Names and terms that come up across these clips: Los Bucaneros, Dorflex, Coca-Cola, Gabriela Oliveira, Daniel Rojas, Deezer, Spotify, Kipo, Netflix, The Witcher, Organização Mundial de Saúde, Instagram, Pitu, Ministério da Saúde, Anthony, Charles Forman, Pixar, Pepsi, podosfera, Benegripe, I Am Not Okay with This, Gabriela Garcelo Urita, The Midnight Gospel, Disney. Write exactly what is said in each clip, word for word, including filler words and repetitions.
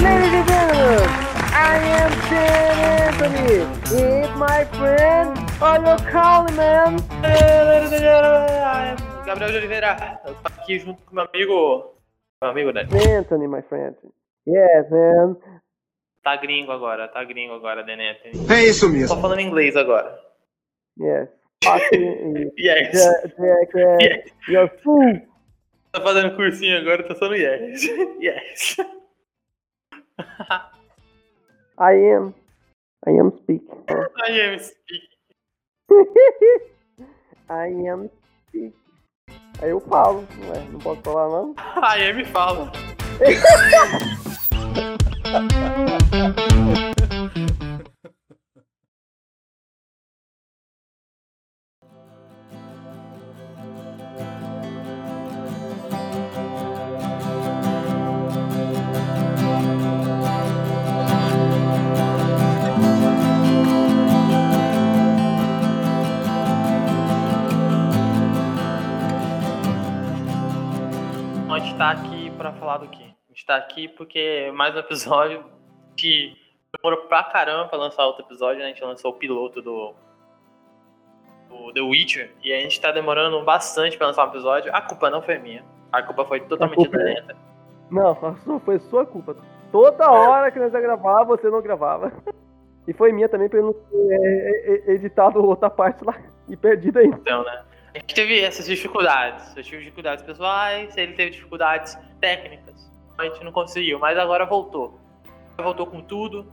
Ladies and gentlemen, I am Anthony with my friend, are you calling, man? Ladies and gentlemen, I am Gabriela Oliveira. Eu tô aqui junto com meu amigo, meu amigo, né? Anthony, my friend. Yes, man. Tá gringo agora, tá gringo agora, né, Anthony? É isso mesmo. Tô falando inglês agora. Yes. Yes. The, the, the, yes. You're fool. Tá fazendo cursinho agora, tá só no yes. Yes. I am. I am speaking. I am speaking. I am speaking. Aí eu falo, ué, não posso falar não? I am fala. Do que. A gente tá aqui porque mais um episódio que demorou pra caramba pra lançar outro episódio, né? A gente lançou o piloto do, do The Witcher e a gente tá demorando bastante pra lançar um episódio. A culpa não foi minha, a culpa foi totalmente lenta. Não, não, foi sua culpa. Toda hora que nós ia gravar, você não gravava. E foi minha também pra eu não ter é, editado outra parte lá e perdido ainda. Então, né? A gente teve essas dificuldades. Eu tive dificuldades pessoais, ele teve dificuldades técnicas. A gente não conseguiu, mas agora voltou. Voltou com tudo.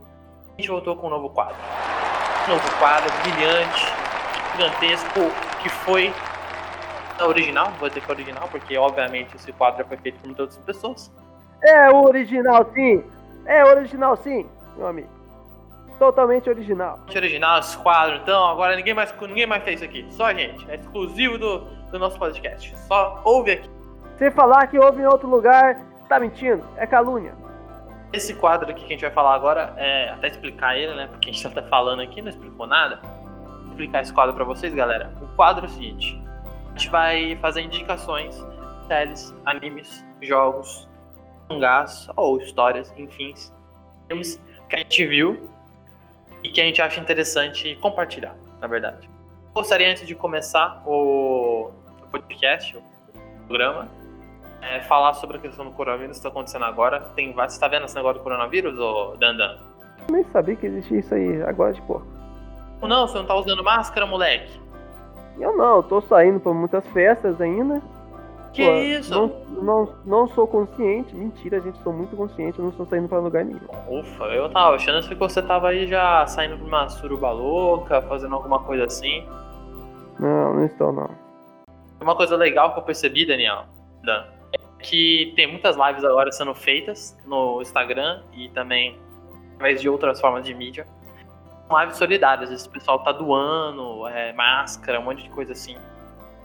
A gente voltou com um novo quadro. Um novo quadro brilhante, gigantesco, que foi a original. Vou dizer que é original, porque obviamente esse quadro foi feito por todas as pessoas. É original sim! É original sim, meu amigo. Totalmente original. Original, esse quadro, então, agora ninguém mais, ninguém mais fez isso aqui. Só a gente. É exclusivo do, do nosso podcast. Só ouve aqui. Se falar que ouve em outro lugar, tá mentindo. É calúnia. Esse quadro aqui que a gente vai falar agora, é, até explicar ele, né? Porque a gente só tá falando aqui, não explicou nada. Vou explicar esse quadro pra vocês, galera. O quadro é o seguinte. A gente vai fazer indicações, séries, animes, jogos, mangás ou histórias, enfim. Filmes que a gente viu e que a gente acha interessante compartilhar, na verdade. Gostaria, antes de começar o podcast, o programa, é, falar sobre a questão do coronavírus que está acontecendo agora. Tem, você está vendo esse negócio do coronavírus, ô Dandan? Eu nem sabia que existia isso aí, agora de porco. Não, você não tá usando máscara, moleque? Eu não, eu tô saindo para muitas festas ainda. Que Pô, isso? Não, não, não sou consciente. Mentira, gente, sou muito consciente. Eu não estou saindo pra lugar nenhum. Ufa, eu tava achando que você tava aí já saindo pra uma suruba louca, fazendo alguma coisa assim. Não, não estou, não. Uma coisa legal que eu percebi, Daniel, Dan, é que tem muitas lives agora sendo feitas no Instagram e também através de outras formas de mídia. São lives solidárias. Esse pessoal tá doando, é, máscara, um monte de coisa assim.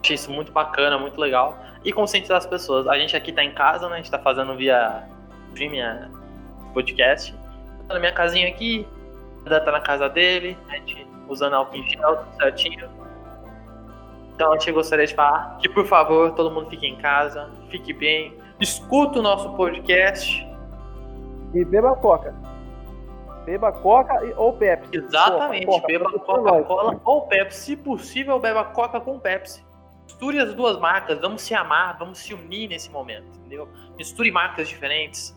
Achei isso muito bacana, muito legal. E conscientizar as pessoas. A gente aqui tá em casa, né? A gente tá fazendo via streaming, podcast. Tá na minha casinha aqui, o Dan tá na casa dele, a gente usando álcool em gel, tudo certinho. Então a gente gostaria de falar que, por favor, todo mundo fique em casa, fique bem, escuta o nosso podcast. E beba coca. Beba coca ou Pepsi. Exatamente, coca, coca. Beba Coca-Cola ou Pepsi. Se possível, beba coca com Pepsi. Misture as duas marcas, vamos se amar, vamos se unir nesse momento, entendeu? Misture marcas diferentes,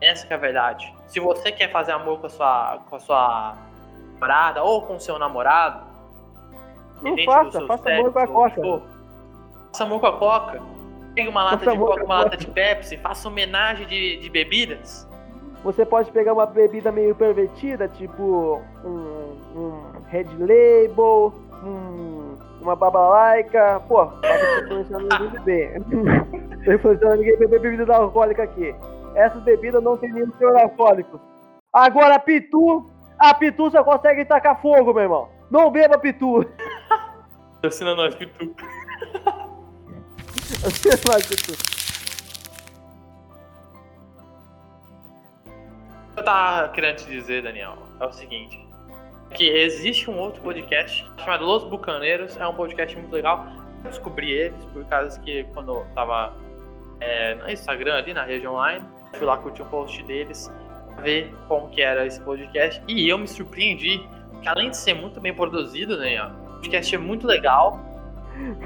essa que é a verdade. Se você quer fazer amor com a sua, com a sua namorada ou com o seu namorado, não faça, faça sexo, amor com a Coca. Ou, faça amor com a Coca, pega uma lata faça de Coca, uma lata de Pepsi, faça homenagem de, de bebidas. Você pode pegar uma bebida meio pervertida, tipo um, um Red Label, um... uma babalaica, pô, não tô influenciando ninguém beber. Não tô influenciando ninguém beber bebida alcoólica aqui. Essas bebidas não tem nenhum teor alcoólico. Agora, a Pitu, a Pitu só consegue tacar fogo, meu irmão. Não beba Pitu. Assina nós, Pitu. Assina nós, Pitu. O que eu tava querendo te dizer, Daniel, é o seguinte. Que existe um outro podcast chamado Los Bucaneros, é um podcast muito legal. Eu descobri eles por causa que quando eu tava é, no Instagram, ali na rede online. Fui lá curtir um post deles, ver como que era esse podcast. E eu me surpreendi, que além de ser muito bem produzido, né, ó, o podcast é muito legal.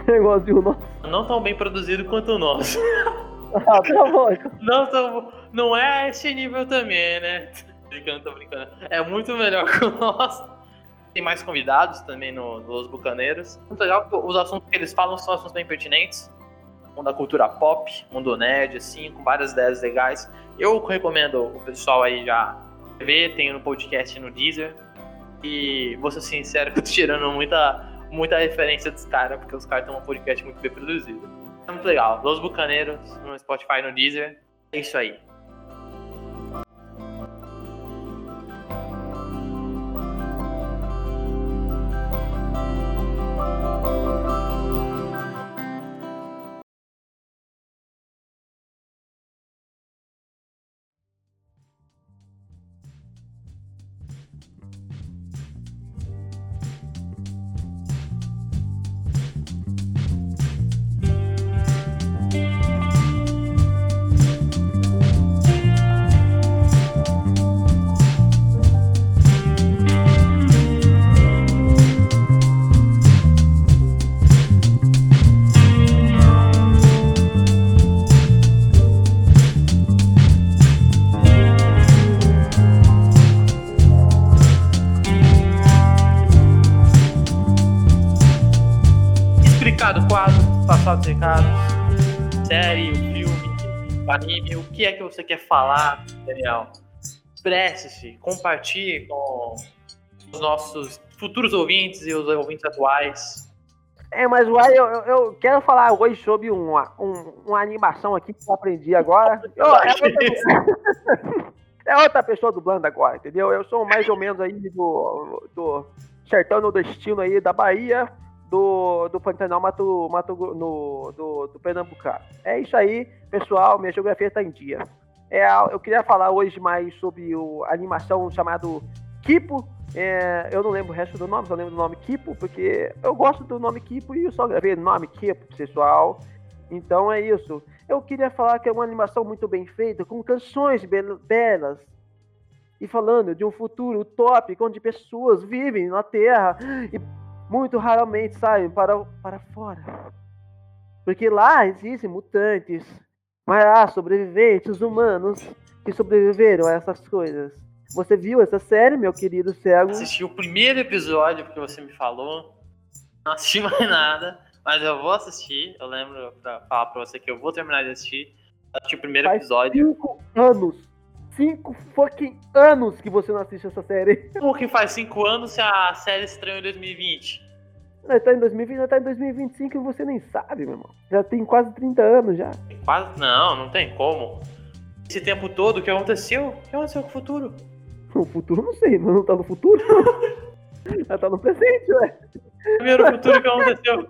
Negócio nosso. Não tão bem produzido quanto o nosso. Ah, tá bom. Não, tão, não é esse nível também, né? Brincando, tô brincando. É muito melhor que o nosso. Tem mais convidados também no, no Los Bucaneros. Muito legal, os assuntos que eles falam são assuntos bem pertinentes. Mundo da cultura pop, mundo nerd, assim, com várias ideias legais. Eu recomendo o pessoal aí já ver, tem no podcast no Deezer. E vou ser sincero que eu tô tirando muita, muita referência dos caras, porque os caras têm um podcast muito bem produzido. É muito legal. Los Bucaneros, no Spotify, no Deezer. É isso aí. Passados recados, série, o filme, o anime, o que é que você quer falar, Daniel? Expresse-se, compartilhe com os nossos futuros ouvintes e os ouvintes atuais. É, mas uai, eu, eu quero falar hoje sobre uma, um, uma animação aqui que eu aprendi agora. Eu, é, outra, é outra pessoa dublando agora, entendeu? Eu sou mais ou menos aí do, do sertão nordestino aí da Bahia. Do, do Pantanal Mato, Mato no, do, do Pernambucano. É isso aí, pessoal, minha geografia está em dia. É, eu queria falar hoje mais sobre o, a animação chamada Kipo. É, eu não lembro o resto do nome, só lembro do nome Kipo, porque eu gosto do nome Kipo e eu só gravei o nome Kipo, pessoal. Então é isso. Eu queria falar que é uma animação muito bem feita, com canções belas, e falando de um futuro utópico, onde pessoas vivem na Terra e muito raramente saem para, para fora, porque lá existem mutantes, mas há sobreviventes humanos que sobreviveram a essas coisas. Você viu essa série, meu querido cego? Assisti o primeiro episódio, porque você me falou, não assisti mais nada, mas eu vou assistir, eu lembro pra falar pra você que eu vou terminar de assistir, assisti o primeiro Faz episódio. cinco anos! Cinco fucking anos que você não assiste essa série. Por que faz cinco anos se a série estreou em dois mil e vinte? Não, tá em dois mil e vinte, já tá em dois mil e vinte e cinco e você nem sabe, meu irmão. Já tem quase trinta anos já. Quase? Não, não tem como. Esse tempo todo, o que aconteceu? O que aconteceu com o futuro? O futuro não sei, mas não tá no futuro. Ela tá no presente, ué. Primeiro futuro que aconteceu.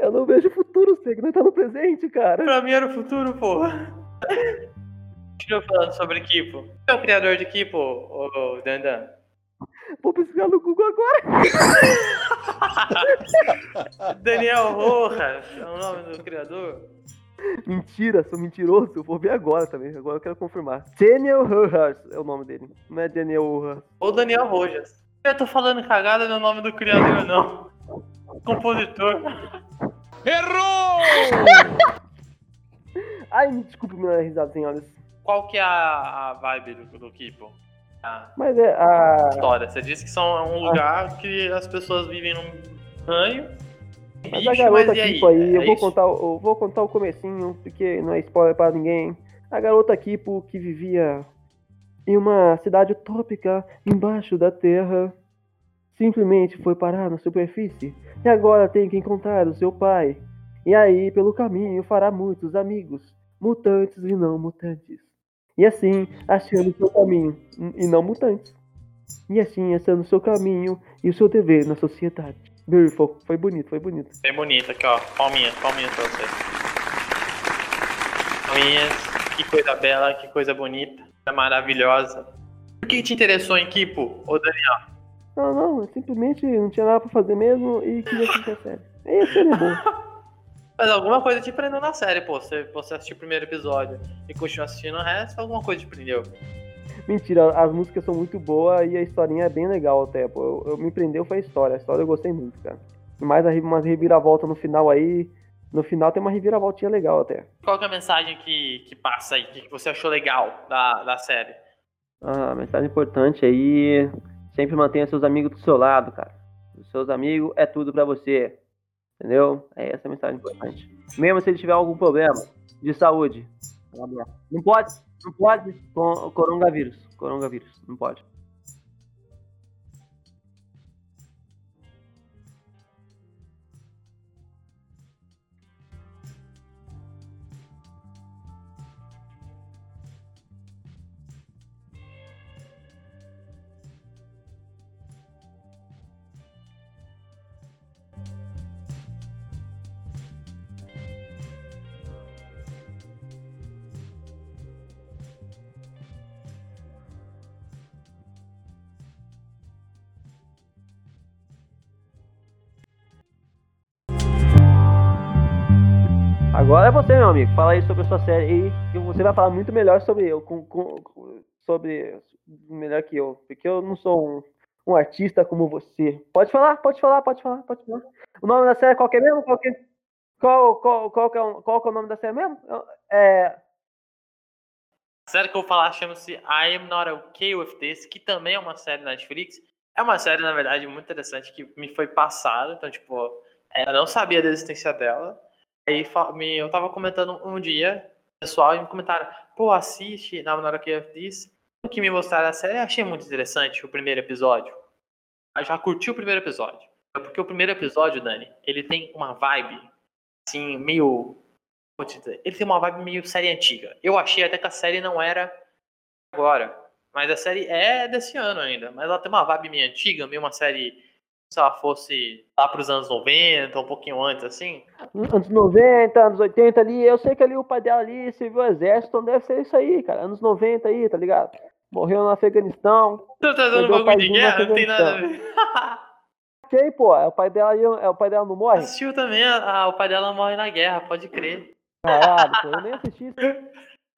Eu não vejo futuro, sei que não tá no presente, cara. Pra mim era o futuro, porra. Estou falando sobre Kipo. Quem é o criador de Kipo, ô Dandan? Vou pesquisar no Google agora. Daniel Rojas é o nome do criador? Mentira, sou mentiroso. Eu vou ver agora também, agora eu quero confirmar. Daniel Rojas é o nome dele, não é Daniel Rojas. Ou Daniel Rojas. Eu tô falando cagada no nome do criador, não. Compositor. Errou! Ai, me desculpe minha risada, senhoras. Qual que é a, a vibe do, do Kipo? A, Mas é a... a... história. Você disse que são, é um lugar a... que as pessoas vivem num ranho. Mas bicho, a garota mas Kipo aí, aí é eu, vou contar, eu vou contar o comecinho, porque não é spoiler para ninguém. A garota Kipo que vivia em uma cidade utópica embaixo da terra simplesmente foi parar na superfície e agora tem que encontrar o seu pai. E aí, pelo caminho, fará muitos amigos, mutantes e não mutantes. E assim, achando seu caminho, e não mutantes. E assim, achando seu caminho e o seu dever na sociedade. Beautiful, foi bonito, foi bonito. Foi bonito, aqui ó, palminhas, palminhas pra você. Palminhas, que coisa bela, que coisa bonita, maravilhosa. Por que te interessou em Kipo, ô Daniel? Não, não, eu simplesmente não tinha nada pra fazer mesmo e queria assistir a série. E a série é boa. Mas alguma coisa te prendeu na série, pô. Você, você assistiu o primeiro episódio e continua assistindo o resto, alguma coisa te prendeu. Mentira, as músicas são muito boas e a historinha é bem legal até, pô. Eu, eu me prendeu foi a história, a história eu gostei muito, cara. E mais umas reviravoltas no final aí. No final tem uma reviravoltinha legal até. Qual que é a mensagem que, que passa aí, que você achou legal da, da série? Ah, a mensagem importante aí, sempre mantenha seus amigos do seu lado, cara. Os seus amigos é tudo pra você, entendeu? É essa a mensagem importante. Mesmo se ele tiver algum problema de saúde, não pode, não pode com coronavírus, coronavírus, não pode. Agora é você, meu amigo. Fala aí sobre a sua série e você vai falar muito melhor sobre eu, com, com, sobre melhor que eu, porque eu não sou um, um artista como você. Pode falar, pode falar, pode falar, pode falar. O nome da série é qual que é mesmo? Qual que é, qual, qual, qual que é, um, qual que é o nome da série mesmo? É... A série que eu vou falar chama-se I Am Not Okay with This, que também é uma série da Netflix. É uma série, na verdade, muito interessante que me foi passada, então, tipo, eu não sabia da existência dela. Aí eu tava comentando um dia, pessoal, e me comentaram, pô, assiste, na hora que eu disse, o que me mostraram a série, achei muito interessante o primeiro episódio. Eu já curti o primeiro episódio. Porque o primeiro episódio, Dani, ele tem uma vibe, assim, meio... Ele tem uma vibe meio série antiga. Eu achei até que a série não era agora. Mas a série é desse ano ainda. Mas ela tem uma vibe meio antiga, meio uma série... Se ela fosse lá pros anos noventa, um pouquinho antes, assim. Anos noventa, anos oitenta ali, eu sei que ali o pai dela ali serviu o exército, então deve ser isso aí, cara. Anos noventa aí, tá ligado? Morreu no Afeganistão. Tô trazendo um bagulho de guerra, não tem nada a ver. Ok, pô, é o pai dela ali, é o pai dela não morre? Assistiu também, ah, o pai dela morre na guerra, pode crer. Caralho, pô, eu nem assisti isso.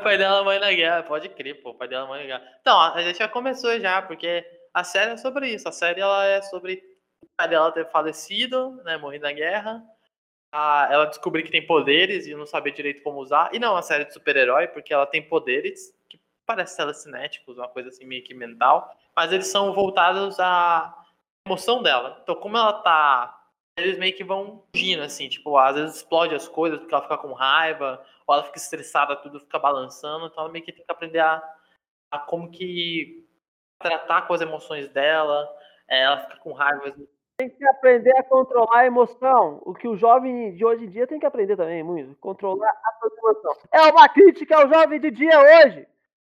O pai dela morre na guerra, pode crer, pô, o pai dela morre na guerra. Então, a gente já começou já, porque a série é sobre isso, a série ela é sobre... A dela ter falecido, né, morrido na guerra. Ah, ela descobrir que tem poderes e não saber direito como usar. E não é uma série de super-herói, porque ela tem poderes que parecem telecinéticos, uma coisa assim meio que mental. Mas eles são voltados à emoção dela. Então, como ela tá... Eles meio que vão fugindo, assim. Tipo, às vezes explode as coisas porque ela fica com raiva. Ou ela fica estressada, tudo fica balançando. Então, ela meio que tem que aprender a, a como que tratar com as emoções dela. É, ela fica com raiva, mas... Tem que aprender a controlar a emoção. O que o jovem de hoje em dia tem que aprender também, muito. Controlar a sua emoção. É uma crítica ao jovem de dia hoje.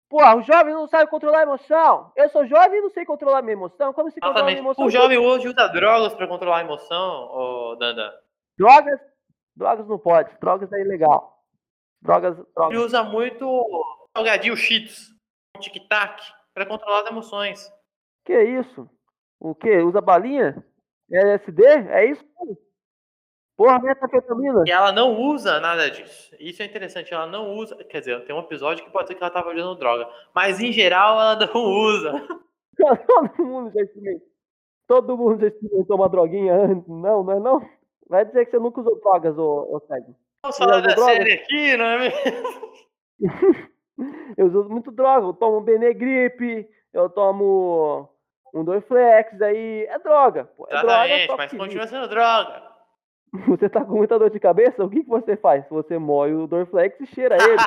Porra, o jovem não sabe controlar a emoção. Eu sou jovem e não sei controlar a minha emoção. Como se controla a minha emoção? O jovem hoje usa drogas pra controlar a emoção, ô Danda? Drogas? Drogas não pode. Drogas é ilegal. Drogas, drogas. Ele usa muito salgadinho Cheetos, tic-tac, pra controlar as emoções. Que isso? O quê? Usa balinha? L S D? É isso? Porra, metafetamina. E ela não usa nada disso. Isso é interessante, ela não usa... Quer dizer, tem um episódio que pode ser que ela tava usando droga. Mas, em geral, ela não usa. Todo mundo já experimentou. Todo mundo já experimentou uma droguinha antes. Não, não é não? Vai dizer que você nunca usou drogas, ô, ô Sérgio. Vamos falar da série aqui, não é mesmo? Eu uso muito droga. Eu tomo Benegripe, eu tomo... Um Dorflex, aí é droga. Pô. É exatamente, droga, mas continua sendo droga. Você tá com muita dor de cabeça? O que, que você faz? Você moe o Dorflex e cheira ele.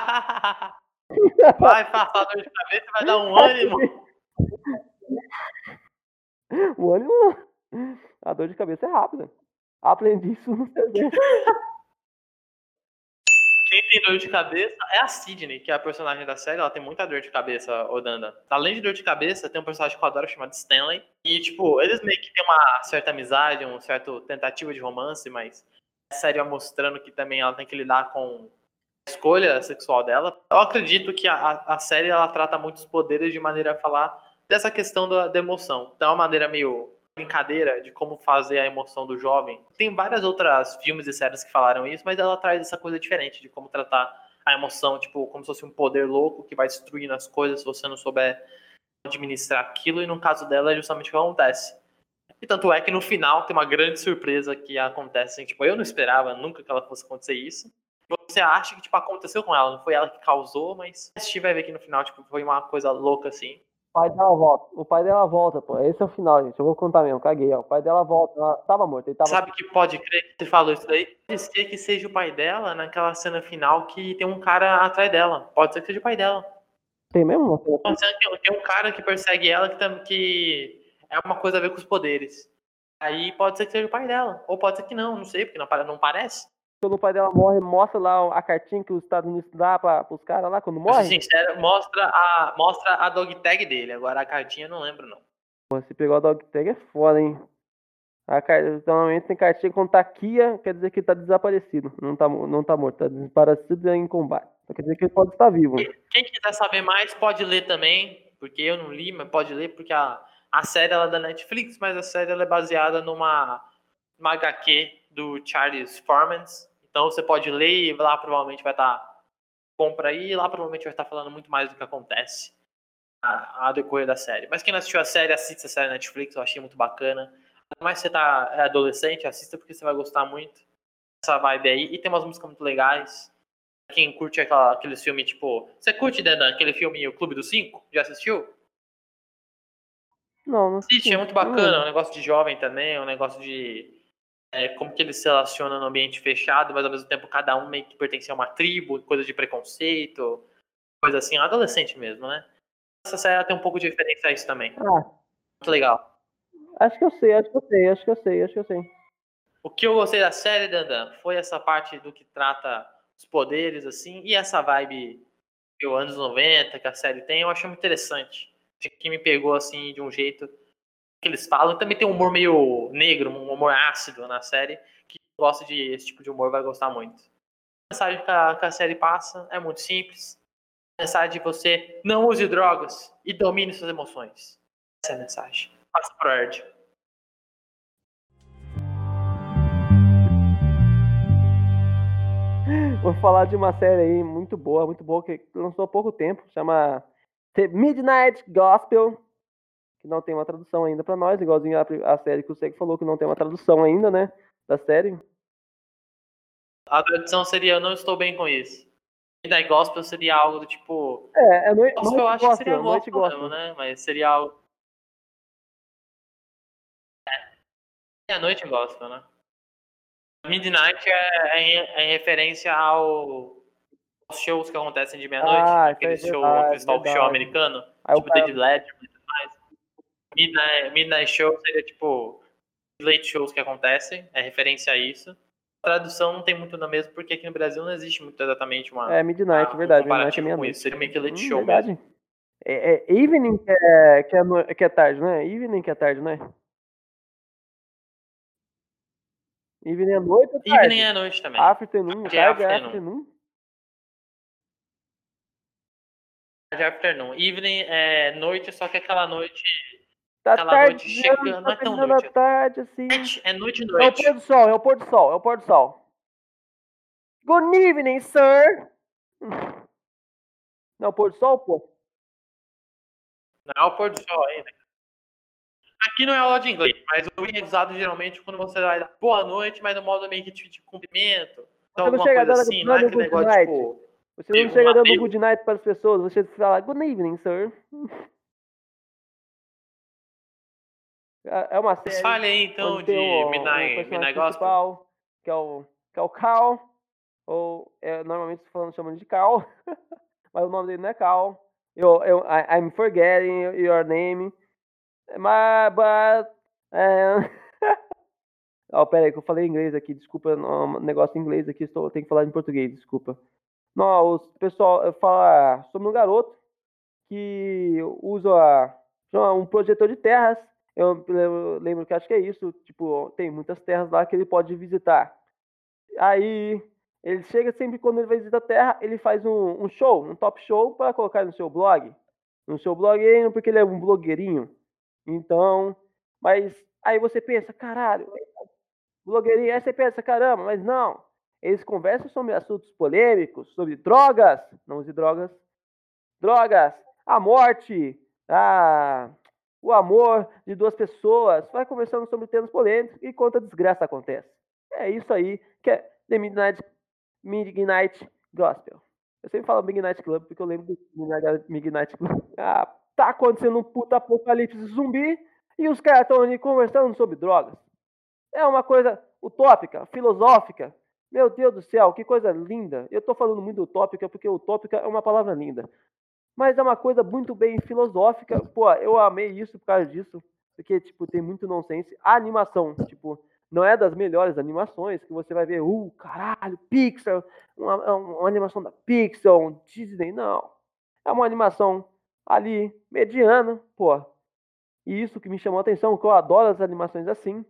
Vai passar dor de cabeça e vai dar um ânimo. O ânimo não. A dor de cabeça é rápida. Aprendi isso no C D. Quem tem dor de cabeça é a Sidney, que é a personagem da série. Ela tem muita dor de cabeça, Odanda. Além de dor de cabeça, tem um personagem que eu adoro chamado Stanley. E, tipo, eles meio que têm uma certa amizade, uma certa tentativa de romance, mas a série vai mostrando que também ela tem que lidar com a escolha sexual dela. Eu acredito que a, a série ela trata muitos poderes de maneira a falar dessa questão da, da emoção. Então, é uma maneira meio brincadeira de como fazer a emoção do jovem. Tem várias outras filmes e séries que falaram isso, mas ela traz essa coisa diferente de como tratar a emoção, tipo, como se fosse um poder louco que vai destruindo as coisas se você não souber administrar aquilo, e no caso dela é justamente o que acontece. E tanto é que no final tem uma grande surpresa que acontece, tipo, eu não esperava nunca que ela fosse acontecer isso. Você acha que, tipo, aconteceu com ela, não foi ela que causou, mas assistir vai ver que no final, tipo, foi uma coisa louca, assim. O pai dela volta, o pai dela volta, pô, esse é o final, gente, eu vou contar mesmo, caguei, ó, o pai dela volta, ela tava morta, ele tava... Sabe que pode crer que você falou isso daí? Pode ser que seja o pai dela naquela cena final que tem um cara atrás dela, pode ser que seja o pai dela. Tem mesmo? Pode ser que tem um cara que persegue ela que, tá, que é uma coisa a ver com os poderes, aí pode ser que seja o pai dela, ou pode ser que não, não sei, porque não, não parece. Quando o pai dela morre, mostra lá a cartinha que os Estados Unidos dá para os caras lá quando morre? Sim, sério, mostra a, mostra a dog tag dele. Agora a cartinha eu não lembro, não. Pô, se pegou a dog tag é foda, hein? A, normalmente tem cartinha com taquia, quer dizer que ele tá desaparecido. Não tá, não tá morto, tá desaparecido em combate. Quer dizer que ele pode estar vivo. Quem, quem quiser saber mais pode ler também, porque eu não li, mas pode ler, porque a, a série ela é da Netflix, mas a série ela é baseada numa, numa agá quê do Charles Forman. Então você pode ler e lá provavelmente vai estar... Compra aí e lá provavelmente vai estar falando muito mais do que acontece a, a decorrer da série. Mas quem não assistiu a série, assista a série na Netflix. Eu achei muito bacana. Mas se você tá, é adolescente, assista porque você vai gostar muito dessa vibe aí. E tem umas músicas muito legais. Quem curte aquela, aqueles filmes tipo... Você curte, Dedan, aquele filme O Clube dos Cinco? Já assistiu? Não, não assisti. É muito bacana. É um negócio de jovem também. É um negócio de... É, como que eles se relacionam no ambiente fechado, mas ao mesmo tempo cada um meio que pertence a uma tribo, coisa de preconceito, coisa assim, adolescente mesmo, né? Essa série tem um pouco de referência a isso também. Ah. Muito legal. Acho que eu sei, acho que eu sei, acho que eu sei, acho que eu sei. O que eu gostei da série, Dandan, foi essa parte do que trata os poderes, assim, e essa vibe dos anos noventa que a série tem, eu achei muito interessante. Acho que me pegou, assim, de um jeito... que eles falam, também tem um humor meio negro, um humor ácido na série, que gosta de esse tipo de humor vai gostar muito. A mensagem que a, que a série passa é muito simples. A mensagem de você não use drogas e domine suas emoções. Essa é a mensagem. Passa pro Erd. Vou falar de uma série aí muito boa, muito boa, que lançou há pouco tempo, chama The Midnight Gospel. Que não tem uma tradução ainda pra nós, igualzinho a, a série que o Seg falou, que não tem uma tradução ainda, né? Da série. A tradução seria Eu Não Estou Bem Com Isso. E daí gospel seria algo do tipo... É, é noite gospel. Eu acho que seria gospel mesmo, né? Mas seria algo... É, é noite gospel, né? Midnight é, é, em, é em referência ao... aos shows que acontecem de meia-noite. Ah, aquele é show, aquele talk show americano. Aí tipo David Ledger. Midnight, Midnight Show seria tipo late shows que acontecem, é referência a isso. A tradução não tem muito na mesma, porque aqui no Brasil não existe muito exatamente uma... É, Midnight, uma, verdade. Midnight é com isso. Seria meio que late hum, show verdade. Mesmo. É, é evening que é, que, é, que é tarde, né? Evening que é tarde, né? Evening é noite ou tarde? Evening é noite também. Afternoon, tarde é afternoon. afternoon. Tarde é afternoon. Evening é noite, só que aquela noite... Tá aquela tarde, noite chegando, não é tão noite. Tarde, assim. É noite e noite. É o pôr do sol, é o pôr do sol, é o pôr do sol. Good evening, sir. Não é o pôr do sol, pô? Não é o pôr do sol ainda. Aqui não é aula de inglês, mas o in é usado geralmente quando você vai dar boa noite, mas no modo meio que de cumprimento. Então alguma coisa assim, não é aquele negócio tipo... Você não chega dando good night para as pessoas, você fala good evening, sir. É uma série. Fale aí então de um, Midnight, Midnight Gospel. Que é o, que é o Cal. Ou é, normalmente falando, chamando de Cal. Mas o nome dele não é Cal. Eu, eu, I, I'm forgetting your name. My, but. Uh... oh, pera aí, que eu falei em inglês aqui. Desculpa, um negócio em inglês aqui. Estou, tenho que falar em português, desculpa. Não, o pessoal fala sobre um garoto que usa um projetor de terras. Eu lembro que acho que é isso, tipo, tem muitas terras lá que ele pode visitar. Aí, ele chega sempre quando ele vai visitar a terra, ele faz um, um show, um top show para colocar no seu blog. No seu blogueirinho, porque ele é um blogueirinho. Então, mas Aí você pensa, caralho, blogueirinha, aí você pensa, caramba, mas não. Eles conversam sobre assuntos polêmicos, sobre drogas, não use drogas, drogas, a morte, a... o amor de duas pessoas, vai conversando sobre temas polêmicos e quanta desgraça acontece. É isso aí que é The Midnight, Midnight Gospel. Eu sempre falo Midnight Club porque eu lembro do Midnight Club. Ah, tá acontecendo um puta apocalipse zumbi e os caras estão ali conversando sobre drogas. É uma coisa utópica, filosófica. Meu Deus do céu, que coisa linda. Eu tô falando muito utópica porque utópica é uma palavra linda. Mas é uma coisa muito bem filosófica. Pô, eu amei isso por causa disso. Porque, tipo, tem muito nonsense. A animação, tipo, não é das melhores animações que você vai ver. Uh, caralho, Pixar. Uma, uma animação da Pixar, um Disney. Não. É uma animação ali, mediana, pô. E isso que me chamou a atenção, que eu adoro as animações assim.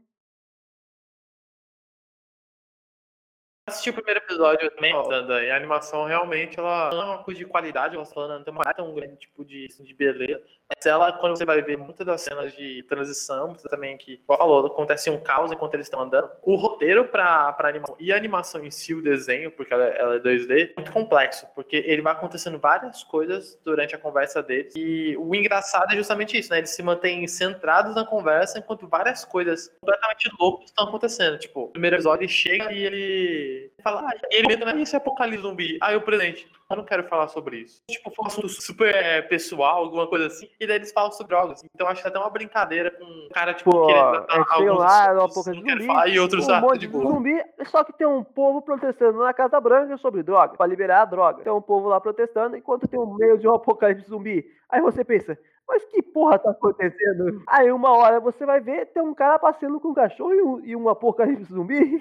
Assisti o primeiro episódio também, Sandra, e a animação realmente, ela não é uma coisa de qualidade, ela falando, não tem uma tão grande tipo de, assim, de beleza, mas ela, quando você vai ver muitas das cenas de transição, você também que, como falou, acontece um caos enquanto eles estão andando, o roteiro pra, pra animação e a animação em si, o desenho, porque ela, ela é dois D, é muito complexo, porque ele vai acontecendo várias coisas durante a conversa deles, e o engraçado é justamente isso, né, eles se mantêm centrados na conversa, enquanto várias coisas completamente loucas estão acontecendo, tipo, o primeiro episódio ele chega e ele fala, ah, ele entra nesse apocalipse zumbi. Aí o presidente, eu não quero falar sobre isso. Tipo, foi um assunto super é, pessoal, alguma coisa assim. E daí eles falam sobre drogas. Então acho que até uma brincadeira com um cara, tipo, pô, querendo tratar é, alguns lá, assuntos, não zumbi, quero falar, e outros um monte de boa. Zumbi, só que tem um povo protestando na Casa Branca sobre droga, pra liberar a droga. Tem um povo lá protestando, enquanto tem um meio de um apocalipse zumbi. Aí você pensa, mas que porra tá acontecendo? Aí uma hora você vai ver, tem um cara passeando com um cachorro e um, e um apocalipse zumbi.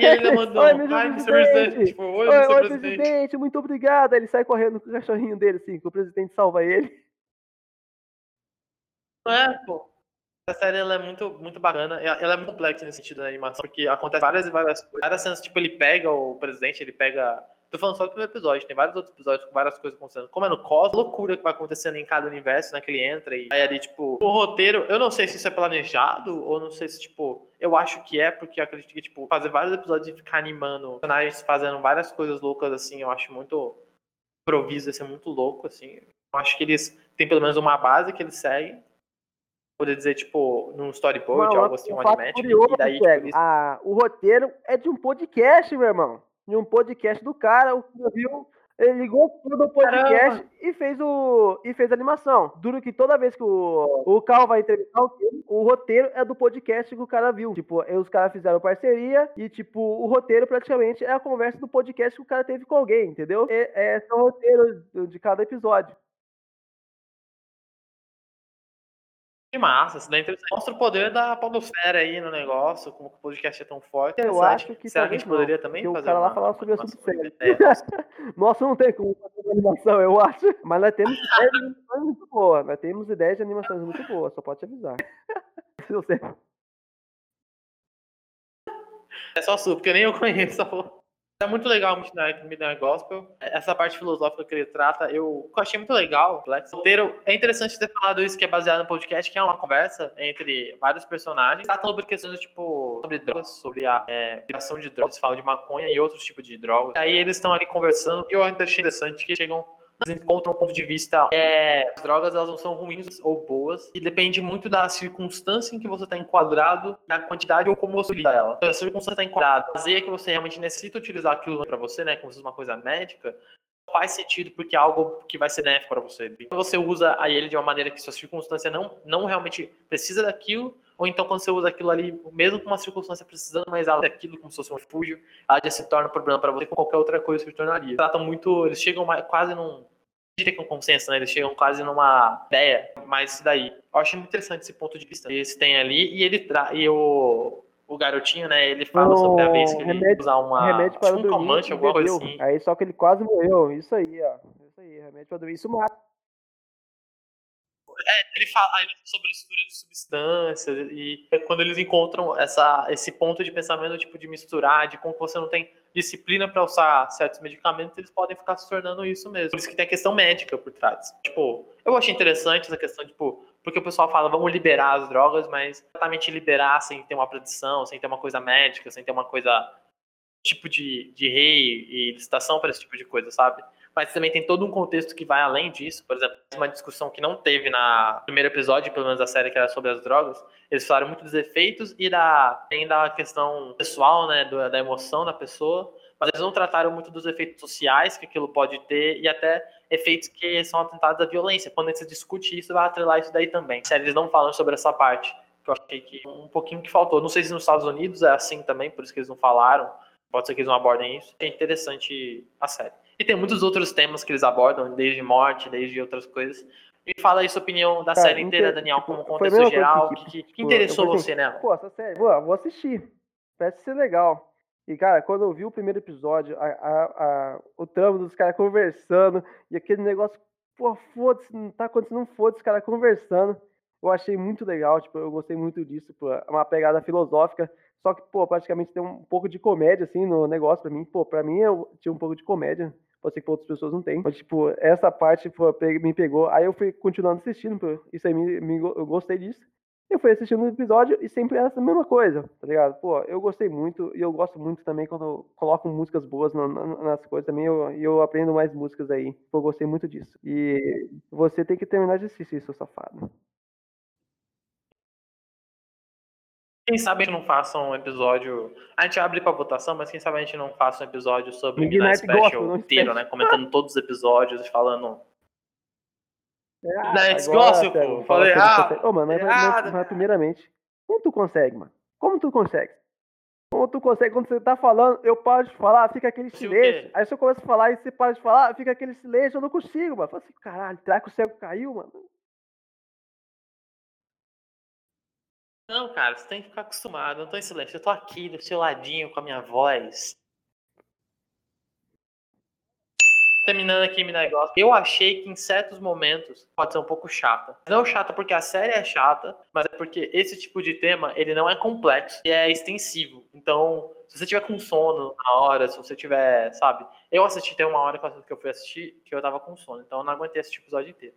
E ainda mandou, oi, presidente. Presidente. Tipo, oi, oi, oi presidente. presidente, muito obrigado. Aí ele sai correndo com o cachorrinho dele, assim, que o presidente salva ele. Não é, pô. Essa série ela é muito, muito bacana. Ela é muito complexa nesse sentido da animação, porque acontece várias e várias coisas. Várias cenas, tipo, ele pega o presidente, ele pega... Tô falando só do primeiro episódio, tem vários outros episódios com várias coisas acontecendo. Como é no cosmo, loucura que vai acontecendo em cada universo, né, que ele entra e aí ali, tipo... O roteiro, eu não sei se isso é planejado ou não sei se, tipo... Eu acho que é, porque eu acredito que, tipo, fazer vários episódios e ficar animando personagens fazendo várias coisas loucas, assim, eu acho muito... Improviso, assim, muito louco, assim. Eu acho que eles têm pelo menos uma base que eles seguem. Poder dizer, tipo, num storyboard, não, algo assim, um anime. E daí, tipo, eles... ah, o roteiro é de um podcast, meu irmão. Em um podcast do cara, o cara viu, ele ligou tudo o podcast e fez, o, e fez a animação. Duro que toda vez que o, o Cal vai entrevistar o filme, o roteiro é do podcast que o cara viu. Tipo, os caras fizeram parceria e, tipo, o roteiro praticamente é a conversa do podcast que o cara teve com alguém, entendeu? E, é, são roteiros de cada episódio. Que massa, isso daí mostra o poder da podosfera aí no negócio, como que o podcast é tão forte. Eu acho que será que a gente não. poderia também fazer o cara uma, lá falar sobre assunto sério. Nossa, não tem como fazer animação, eu acho. Mas nós temos ideias de animações muito boas. Nós temos ideias de animações muito boas, só pode te avisar. Se você... É só sua, porque nem eu conheço. É muito legal o Midnight Gospel. Essa parte filosófica que ele trata, eu, eu achei muito legal. O roteiro é interessante ter falado isso, que é baseado no podcast, que é uma conversa entre vários personagens. Trata sobre questões, tipo, sobre drogas, sobre a é, criação de drogas, falam de maconha e outros tipos de drogas. Aí eles estão ali conversando, e eu achei interessante que chegam... Eles encontram um ponto de vista, é, as drogas elas não são ruins ou boas, e depende muito da circunstância em que você está enquadrado, da quantidade ou como você lida ela. Então, a circunstância está enquadrada, fazer que você realmente necessita utilizar aquilo para você, né, como se fosse uma coisa médica, faz sentido porque é algo que vai ser benéfico para você. Então, você usa aí ele de uma maneira que sua circunstância não, não realmente precisa daquilo, ou então quando você usa aquilo ali, mesmo com uma circunstância precisando mais além daquilo, como se fosse um refúgio, ela já se torna um problema para você, como qualquer outra coisa se tornaria. Tratam muito, eles chegam mais, quase num... diria que é um consenso, né? Eles chegam quase numa ideia, mas isso daí. Eu achei muito interessante esse ponto de vista que eles têm ali, e ele tra... e o... o garotinho, né? Ele fala oh, sobre a vez que remédio, ele usar uma... Remédio para um calmante, alguma coisa assim. Aí só que ele quase morreu. Isso aí, ó. Isso aí, remédio para dormir. Isso mata. É, Ele fala sobre mistura de substâncias, e quando eles encontram essa, esse ponto de pensamento tipo de misturar, de como você não tem disciplina para usar certos medicamentos, eles podem ficar se tornando isso mesmo. Por isso que tem a questão médica por trás. Tipo, eu achei interessante essa questão, tipo, porque o pessoal fala, vamos liberar as drogas, mas exatamente liberar sem ter uma predição, sem ter uma coisa médica, sem ter uma coisa tipo de, de rei e licitação para esse tipo de coisa, sabe? Mas também tem todo um contexto que vai além disso. Por exemplo, uma discussão que não teve na primeiro episódio, pelo menos da série, que era sobre as drogas. Eles falaram muito dos efeitos e da, tem da questão pessoal, né, do, da emoção da pessoa. Mas eles não trataram muito dos efeitos sociais que aquilo pode ter e até efeitos que são atentados à violência. Quando se discute isso, vai atrelar isso daí também. Se eles não falam sobre essa parte, que eu achei que um pouquinho que faltou. Não sei se nos Estados Unidos é assim também, por isso que eles não falaram. Pode ser que eles não abordem isso. É interessante a série. E tem muitos outros temas que eles abordam, desde morte, desde outras coisas. Me fala aí sua opinião da Cara, série inteira, inter... Daniel, como contexto geral, o que, que, que, que interessou pensei, você nela? Pô, essa série, vou, vou assistir, parece ser legal. E, cara, quando eu vi o primeiro episódio, a, a, a, o tramo dos caras conversando, e aquele negócio, pô, foda-se, não tá acontecendo, não foda-se, os caras conversando, eu achei muito legal, tipo, eu gostei muito disso, pô, uma pegada filosófica, só que, pô, praticamente tem um pouco de comédia, assim, no negócio pra mim, pô, pra mim eu tinha um pouco de comédia, pode ser que pra outras pessoas não tem. Mas, tipo, essa parte pô, me pegou. Aí eu fui continuando assistindo. Pô. Isso aí, me, me, eu gostei disso. Eu fui assistindo o episódio e sempre era essa mesma coisa, tá ligado? Pô, eu gostei muito. E eu gosto muito também quando eu coloco músicas boas na, na, nas coisas também. E eu, eu aprendo mais músicas aí. Pô, eu gostei muito disso. E você tem que terminar de assistir, seu safado. Quem sabe a gente não faça um episódio... A gente abre pra votação, mas quem sabe a gente não faça um episódio sobre o Midnight Special inteiro, né? Comentando todos os episódios, falando... Midnight Gospel, pô! Falei, ah... Ô, mano, mas primeiramente, como tu consegue, mano? Como tu consegue? Como tu consegue? Quando você tá falando, eu paro de falar, fica aquele silêncio. Aí se eu começo a falar e você para de falar, fica aquele silêncio. Eu não consigo, mano. Eu falo assim, caralho, será que o cego caiu, mano? Não, cara, você tem que ficar acostumado, eu não tô em silêncio, eu tô aqui do seu ladinho com a minha voz. Terminando aqui meu negócio, eu achei que em certos momentos pode ser um pouco chata. Não chata porque a série é chata, mas é porque esse tipo de tema, ele não é complexo e é extensivo. Então, se você tiver com sono na hora, se você tiver, sabe... Eu assisti, tem uma hora que eu fui assistir que eu tava com sono, então eu não aguentei assistir o episódio inteiro.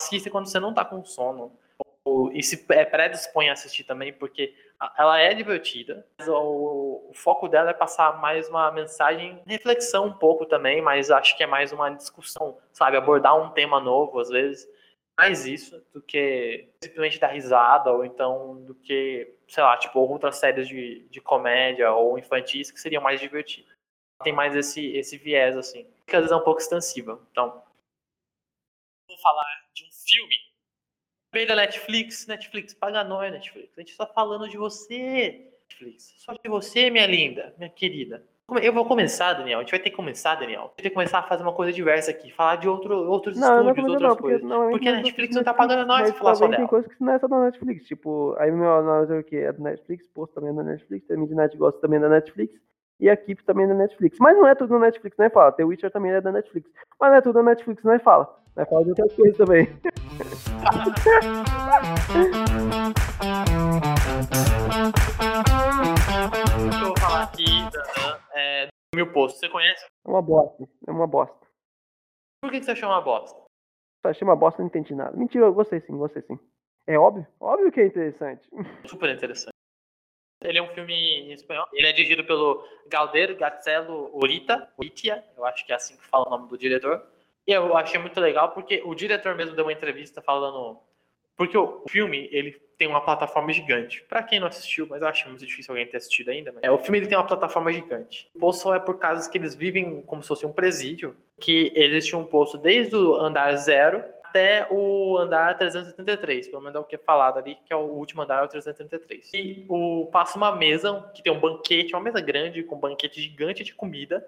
Assista quando você não tá com sono. E se predispõe a assistir também, porque ela é divertida, mas o, o foco dela é passar mais uma mensagem, reflexão um pouco também, mas acho que é mais uma discussão, sabe? Abordar um tema novo, às vezes, mais isso do que simplesmente dar risada, ou então do que, sei lá, tipo, outras séries de, de comédia ou infantis que seriam mais divertidas. Tem mais esse, esse viés, assim, que às vezes é um pouco extensiva. Então, vou falar de um filme. Pela Netflix, Netflix, paga nós, Netflix. A gente tá falando de você, Netflix. Só de você, minha linda, minha querida. Eu vou começar, Daniel. A gente vai ter que começar, Daniel. A gente vai ter que começar a fazer uma coisa diversa aqui. Falar de outro, outros não, estúdios, não outras não, coisas. Porque, não, porque a Netflix não tá pagando nós pra falar só dela. Tem coisa que não é só da Netflix. Tipo, aí meu nome é o quê? É do Netflix, posto também é da Netflix, a Midnight Gospel também é da Netflix. E a Kipo também é da Netflix. Mas não é tudo da Netflix, né? Fala. The Witcher também é da Netflix. Mas não é tudo da Netflix, né? Fala. Vai falar de outras coisas também. Eu vou falar aqui é, do meu posto. Você conhece? É uma bosta. É uma bosta. Por que você achou uma bosta? Eu achei uma bosta, não entendi nada. Mentira, eu gostei sim, gostei sim. É óbvio? Óbvio que é interessante. Super interessante. Ele é um filme em espanhol. Ele é dirigido pelo Gabriela Garcelo Urita. Urita, eu acho que é assim que fala o nome do diretor. E eu achei muito legal porque o diretor mesmo deu uma entrevista falando... Porque o filme, ele tem uma plataforma gigante. Pra quem não assistiu, mas eu acho muito difícil alguém ter assistido ainda. Mas... É, o filme ele tem uma plataforma gigante. O posto é por causa que eles vivem como se fosse um presídio. Que existe um posto desde o andar zero até o andar trezentos e setenta e três. Pelo menos é o que é falado ali, que é o último andar, é o trezentos e setenta e três. E o, passa uma mesa, que tem um banquete, uma mesa grande, com um banquete gigante de comida.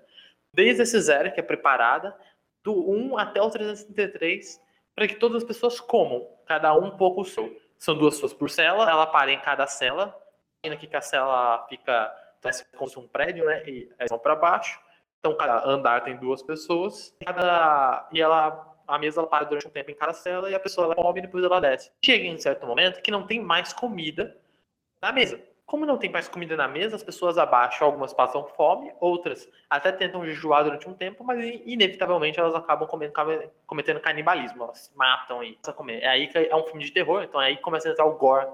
Desde esse zero, que é preparada... do um até o trezentos e setenta e três, para que todas as pessoas comam, cada um um pouco o seu. São duas pessoas por cela, ela para em cada cela, ainda que a cela fica como se fosse um prédio, né, e é para baixo, então cada andar tem duas pessoas, cada, e ela a mesa para durante um tempo, encaracela, e a pessoa ela come e depois ela desce. Chega em certo momento que não tem mais comida na mesa. Como não tem mais comida na mesa, as pessoas abaixam, algumas passam fome, outras até tentam jejuar durante um tempo, mas inevitavelmente elas acabam cometendo canibalismo, elas se matam e começam a comer. É aí que é um filme de terror, então aí começa a entrar o gore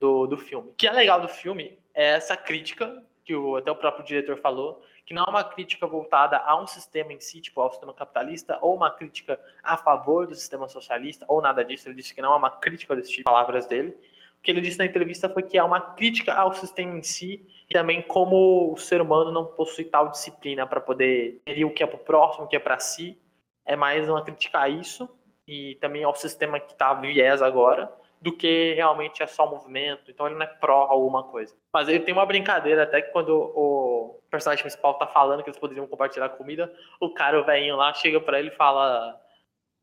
do, do filme. O que é legal do filme é essa crítica, que o, até o próprio diretor falou, que não é uma crítica voltada a um sistema em si, tipo ao sistema capitalista, ou uma crítica a favor do sistema socialista, ou nada disso. Ele disse que não é uma crítica desse tipo, palavras dele. O que ele disse na entrevista foi que é uma crítica ao sistema em si, e também como o ser humano não possui tal disciplina para poder ter o que é para o próximo, o que é para si. É mais uma crítica a isso, e também ao sistema que está viés agora, do que realmente é só movimento. Então ele não é pró alguma coisa. Mas ele tem uma brincadeira até que quando o personagem principal tá falando que eles poderiam compartilhar comida, o cara, o velhinho lá, chega pra ele e fala: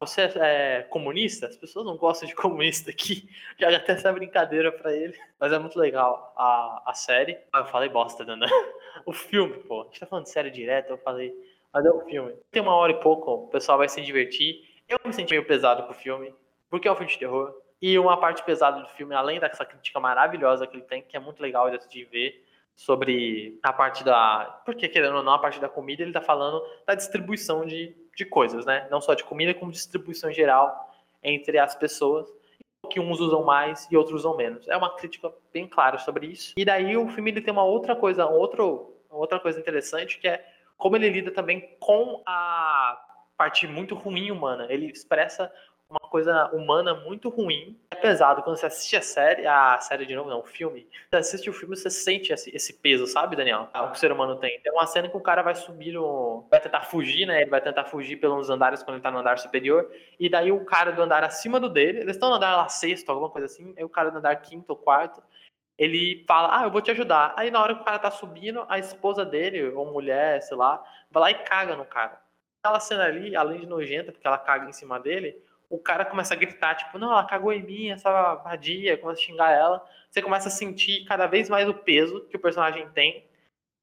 você é comunista? As pessoas não gostam de comunista aqui. Joga até essa brincadeira pra ele. Mas é muito legal a, a série. Eu falei bosta, né? O filme, pô. A gente tá falando de série direto, eu falei. Mas é o filme. Tem uma hora e pouco, o pessoal vai se divertir. Eu me senti meio pesado com o filme, porque é um filme de terror. E uma parte pesada do filme, além dessa crítica maravilhosa que ele tem, que é muito legal de ver, sobre a parte da... Porque, querendo ou não, a parte da comida, ele tá falando da distribuição de, de coisas, né? Não só de comida, como distribuição em geral entre as pessoas, que uns usam mais e outros usam menos. É uma crítica bem clara sobre isso. E daí o filme ele tem uma outra coisa, um outro, outra coisa interessante, que é como ele lida também com a parte muito ruim humana. Ele expressa uma coisa humana muito ruim. É pesado. Quando você assiste a série, a série de novo, não, o filme, você assiste o filme, você sente esse, esse peso, sabe, Daniel? O que o ser humano tem. Tem uma cena que o cara vai subir, no, vai tentar fugir, né? Ele vai tentar fugir pelos andares quando ele tá no andar superior, e daí o cara do andar acima do dele, eles estão no andar lá sexto, alguma coisa assim, aí o cara do andar quinto ou quarto, ele fala: ah, eu vou te ajudar. Aí na hora que o cara tá subindo, a esposa dele, ou mulher, sei lá, vai lá e caga no cara. Aquela cena ali, além de nojenta, porque ela caga em cima dele, o cara começa a gritar, tipo, não, ela cagou em mim, essa vadia, começa a xingar ela. Você começa a sentir cada vez mais o peso que o personagem tem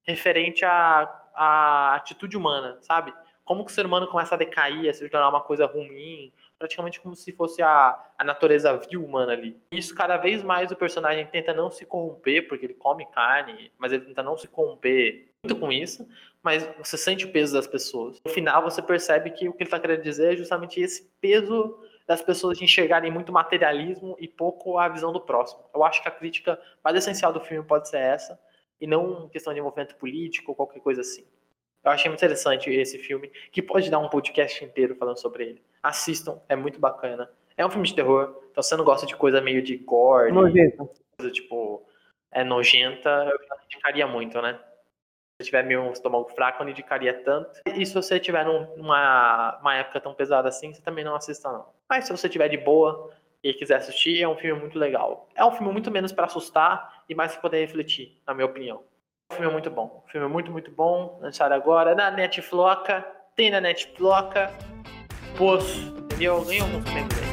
referente à, à atitude humana, sabe? Como que o ser humano começa a decair, a se tornar uma coisa ruim, praticamente como se fosse a, a natureza vil humana ali. Isso cada vez mais o personagem tenta não se corromper, porque ele come carne, mas ele tenta não se corromper muito com isso, mas você sente o peso das pessoas. No final você percebe que o que ele está querendo dizer é justamente esse peso das pessoas de enxergarem muito materialismo e pouco a visão do próximo. Eu acho que a crítica mais essencial do filme pode ser essa, e não questão de movimento político ou qualquer coisa assim. Eu achei muito interessante esse filme, que pode dar um podcast inteiro falando sobre ele. Assistam, é muito bacana. É um filme de terror, então se você não gosta de coisa meio de gore, coisa tipo é nojenta, eu já indicaria muito, né? Se tiver meio estômago fraco, eu não indicaria tanto. E se você tiver numa uma época tão pesada assim, você também não assista, não. Mas se você tiver de boa e quiser assistir, é um filme muito legal. É um filme muito menos para assustar e mais para poder refletir, na minha opinião. O filme é muito bom. O filme é muito, muito bom. Lançado agora na Netflix. Tem na Netflix. Poço, entendeu? Ganhou um movimento dele.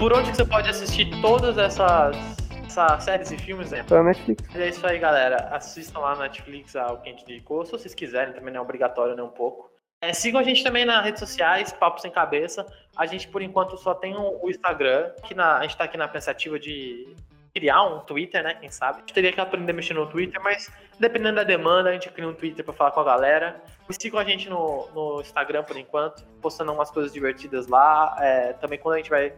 Por onde que você pode assistir todas essas, essas séries e filmes, né? Pela Netflix. É isso aí, galera. Assistam lá na Netflix o que a gente dedicou, se vocês quiserem, também não é obrigatório nem um pouco. É, sigam a gente também nas redes sociais, Papo Sem Cabeça. A gente, por enquanto, só tem o Instagram. Que na, a gente tá aqui na pensativa de criar um Twitter, né? Quem sabe? A gente teria que aprender a mexer no Twitter, mas dependendo da demanda, a gente cria um Twitter pra falar com a galera. E sigam a gente no, no Instagram por enquanto, postando umas coisas divertidas lá. É, também quando a gente vai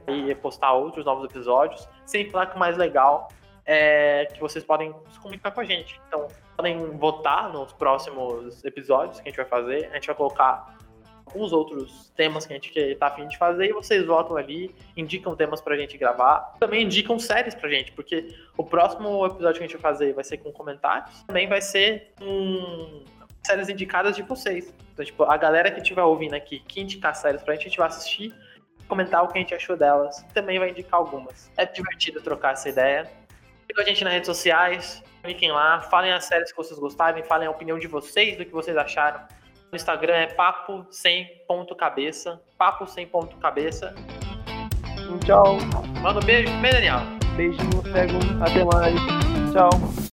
postar outros novos episódios. Sem falar que o mais legal é que vocês podem se comunicar com a gente. Então, podem votar nos próximos episódios que a gente vai fazer. A gente vai colocar alguns outros temas que a gente tá afim de fazer, e vocês votam ali, indicam temas pra gente gravar, também indicam séries pra gente, porque o próximo episódio que a gente vai fazer vai ser com comentários, também vai ser com séries indicadas de vocês. Então, tipo, a galera que estiver ouvindo aqui, que indicar séries pra gente, a gente vai assistir, comentar o que a gente achou delas, também vai indicar algumas. É divertido trocar essa ideia. Sigam a gente nas redes sociais, cliquem lá, falem as séries que vocês gostarem, falem a opinião de vocês, do que vocês acharam. No Instagram é papo sem ponto cabeça, papo sem ponto cabeça. Tchau. Manda um beijo, bem, Daniel. Beijinho, pego, até mais. Tchau.